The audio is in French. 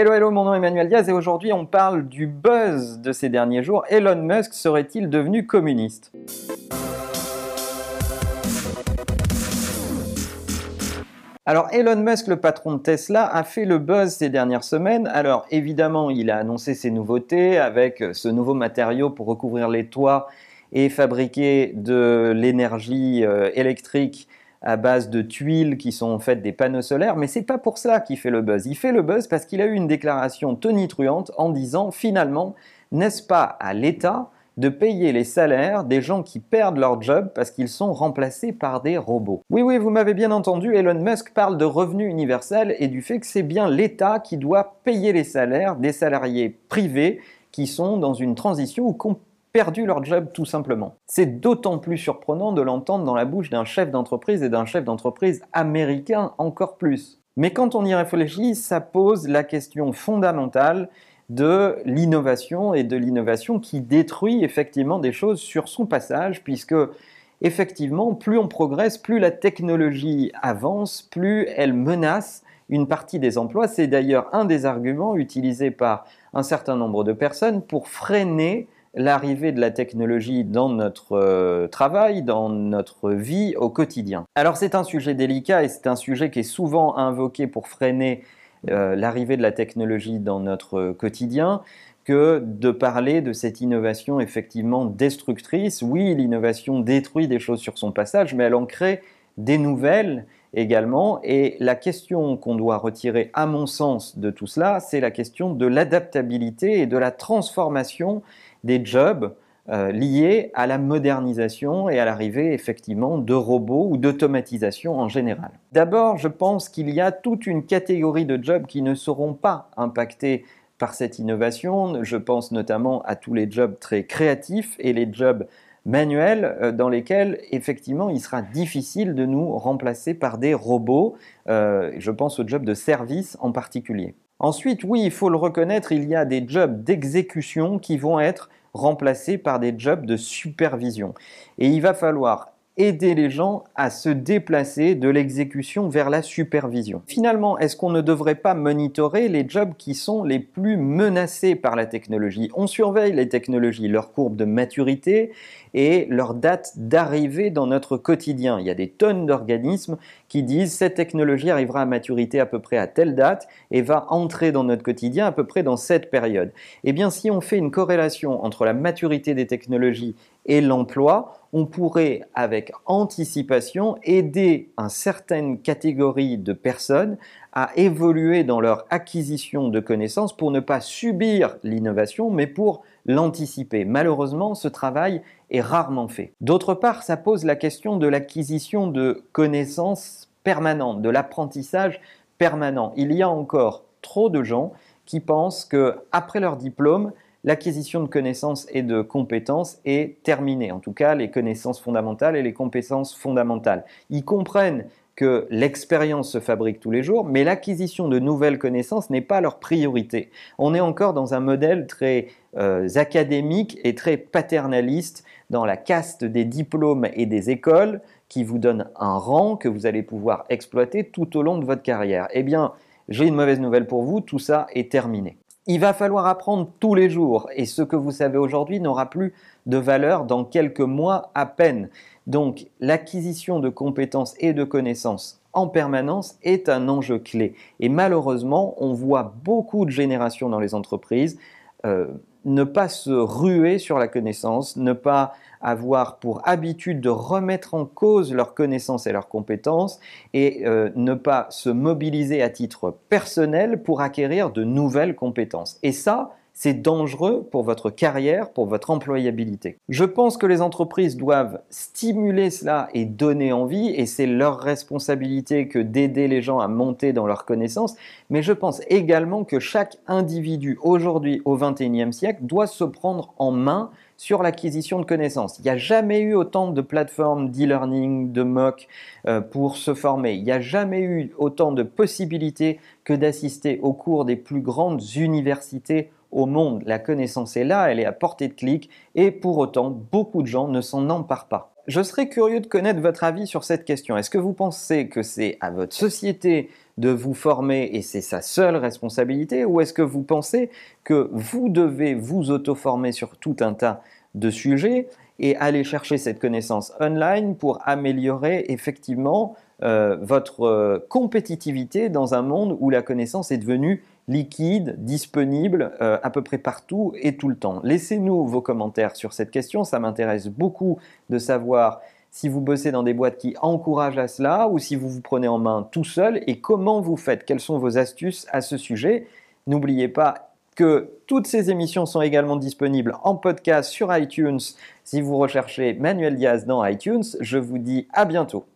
Hello, hello, mon nom est Emmanuel Diaz et aujourd'hui on parle du buzz de ces derniers jours. Elon Musk serait-il devenu communiste ? Alors Elon Musk, le patron de Tesla, a fait le buzz ces dernières semaines. Alors évidemment, il a annoncé ses nouveautés avec ce nouveau matériau pour recouvrir les toits et fabriquer de l'énergie électrique à base de tuiles qui sont en fait des panneaux solaires. Mais c'est pas pour ça qu'il fait le buzz. Il fait le buzz parce qu'il a eu une déclaration tonitruante en disant finalement, n'est-ce pas à l'État de payer les salaires des gens qui perdent leur job parce qu'ils sont remplacés par des robots. Oui, oui, vous m'avez bien entendu, Elon Musk parle de revenu universel et du fait que c'est bien l'État qui doit payer les salaires des salariés privés qui sont dans une transition ou qui ont perdu leur job tout simplement. C'est d'autant plus surprenant de l'entendre dans la bouche d'un chef d'entreprise et d'un chef d'entreprise américain encore plus. Mais quand on y réfléchit, ça pose la question fondamentale de l'innovation et de l'innovation qui détruit effectivement des choses sur son passage, puisque effectivement plus on progresse, plus la technologie avance, plus elle menace une partie des emplois. C'est d'ailleurs un des arguments utilisés par un certain nombre de personnes pour freiner l'arrivée de la technologie dans notre travail, dans notre vie au quotidien. Alors c'est un sujet délicat et c'est un sujet qui est souvent invoqué pour freiner l'arrivée de la technologie dans notre quotidien, que de parler de cette innovation effectivement destructrice. Oui, l'innovation détruit des choses sur son passage, mais elle en crée des nouvelles également. Et la question qu'on doit retirer, à mon sens, de tout cela, c'est la question de l'adaptabilité et de la transformation des jobs liés à la modernisation et à l'arrivée effectivement de robots ou d'automatisation en général. D'abord, je pense qu'il y a toute une catégorie de jobs qui ne seront pas impactés par cette innovation. Je pense notamment à tous les jobs très créatifs et les jobs manuels dans lesquels effectivement il sera difficile de nous remplacer par des robots. Je pense aux jobs de service en particulier. Ensuite, oui, il faut le reconnaître, il y a des jobs d'exécution qui vont être remplacés par des jobs de supervision. Et il va falloir aider les gens à se déplacer de l'exécution vers la supervision. Finalement, est-ce qu'on ne devrait pas monitorer les jobs qui sont les plus menacés par la technologie? On surveille les technologies, leur courbe de maturité et leur date d'arrivée dans notre quotidien. Il y a des tonnes d'organismes qui disent cette technologie arrivera à maturité à peu près à telle date et va entrer dans notre quotidien à peu près dans cette période. Eh bien, si on fait une corrélation entre la maturité des technologies et l'emploi, on pourrait avec anticipation aider une certaine catégorie de personnes à évoluer dans leur acquisition de connaissances pour ne pas subir l'innovation, mais pour l'anticiper. Malheureusement, ce travail est rarement fait. D'autre part, ça pose la question de l'acquisition de connaissances permanentes, de l'apprentissage permanent. Il y a encore trop de gens qui pensent qu'après leur diplôme, l'acquisition de connaissances et de compétences est terminée, en tout cas les connaissances fondamentales et les compétences fondamentales. Ils comprennent que l'expérience se fabrique tous les jours, mais l'acquisition de nouvelles connaissances n'est pas leur priorité. On est encore dans un modèle très académique et très paternaliste, dans la caste des diplômes et des écoles qui vous donne un rang que vous allez pouvoir exploiter tout au long de votre carrière. Eh bien, j'ai une mauvaise nouvelle pour vous, tout ça est terminé. Il va falloir apprendre tous les jours et ce que vous savez aujourd'hui n'aura plus de valeur dans quelques mois à peine. Donc l'acquisition de compétences et de connaissances en permanence est un enjeu clé. Et malheureusement, on voit beaucoup de générations dans les entreprises ne pas se ruer sur la connaissance, ne pas avoir pour habitude de remettre en cause leurs connaissances et leurs compétences et ne pas se mobiliser à titre personnel pour acquérir de nouvelles compétences. Et ça, c'est dangereux pour votre carrière, pour votre employabilité. Je pense que les entreprises doivent stimuler cela et donner envie, et c'est leur responsabilité que d'aider les gens à monter dans leurs connaissances, mais je pense également que chaque individu aujourd'hui au XXIe siècle doit se prendre en main sur l'acquisition de connaissances. Il n'y a jamais eu autant de plateformes d'e-learning, de MOOC pour se former. Il n'y a jamais eu autant de possibilités que d'assister aux cours des plus grandes universités au monde. La connaissance est là, elle est à portée de clic et pour autant, beaucoup de gens ne s'en emparent pas. Je serais curieux de connaître votre avis sur cette question. Est-ce que vous pensez que c'est à votre société de vous former et c'est sa seule responsabilité, ou est-ce que vous pensez que vous devez vous auto-former sur tout un tas de sujets et aller chercher cette connaissance online pour améliorer effectivement votre compétitivité dans un monde où la connaissance est devenue liquide, disponible à peu près partout et tout le temps. Laissez-nous vos commentaires sur cette question, ça m'intéresse beaucoup de savoir si vous bossez dans des boîtes qui encouragent à cela ou si vous vous prenez en main tout seul et comment vous faites, quelles sont vos astuces à ce sujet. N'oubliez pas que toutes ces émissions sont également disponibles en podcast sur iTunes. Si vous recherchez Emmanuel Diaz dans iTunes, je vous dis à bientôt.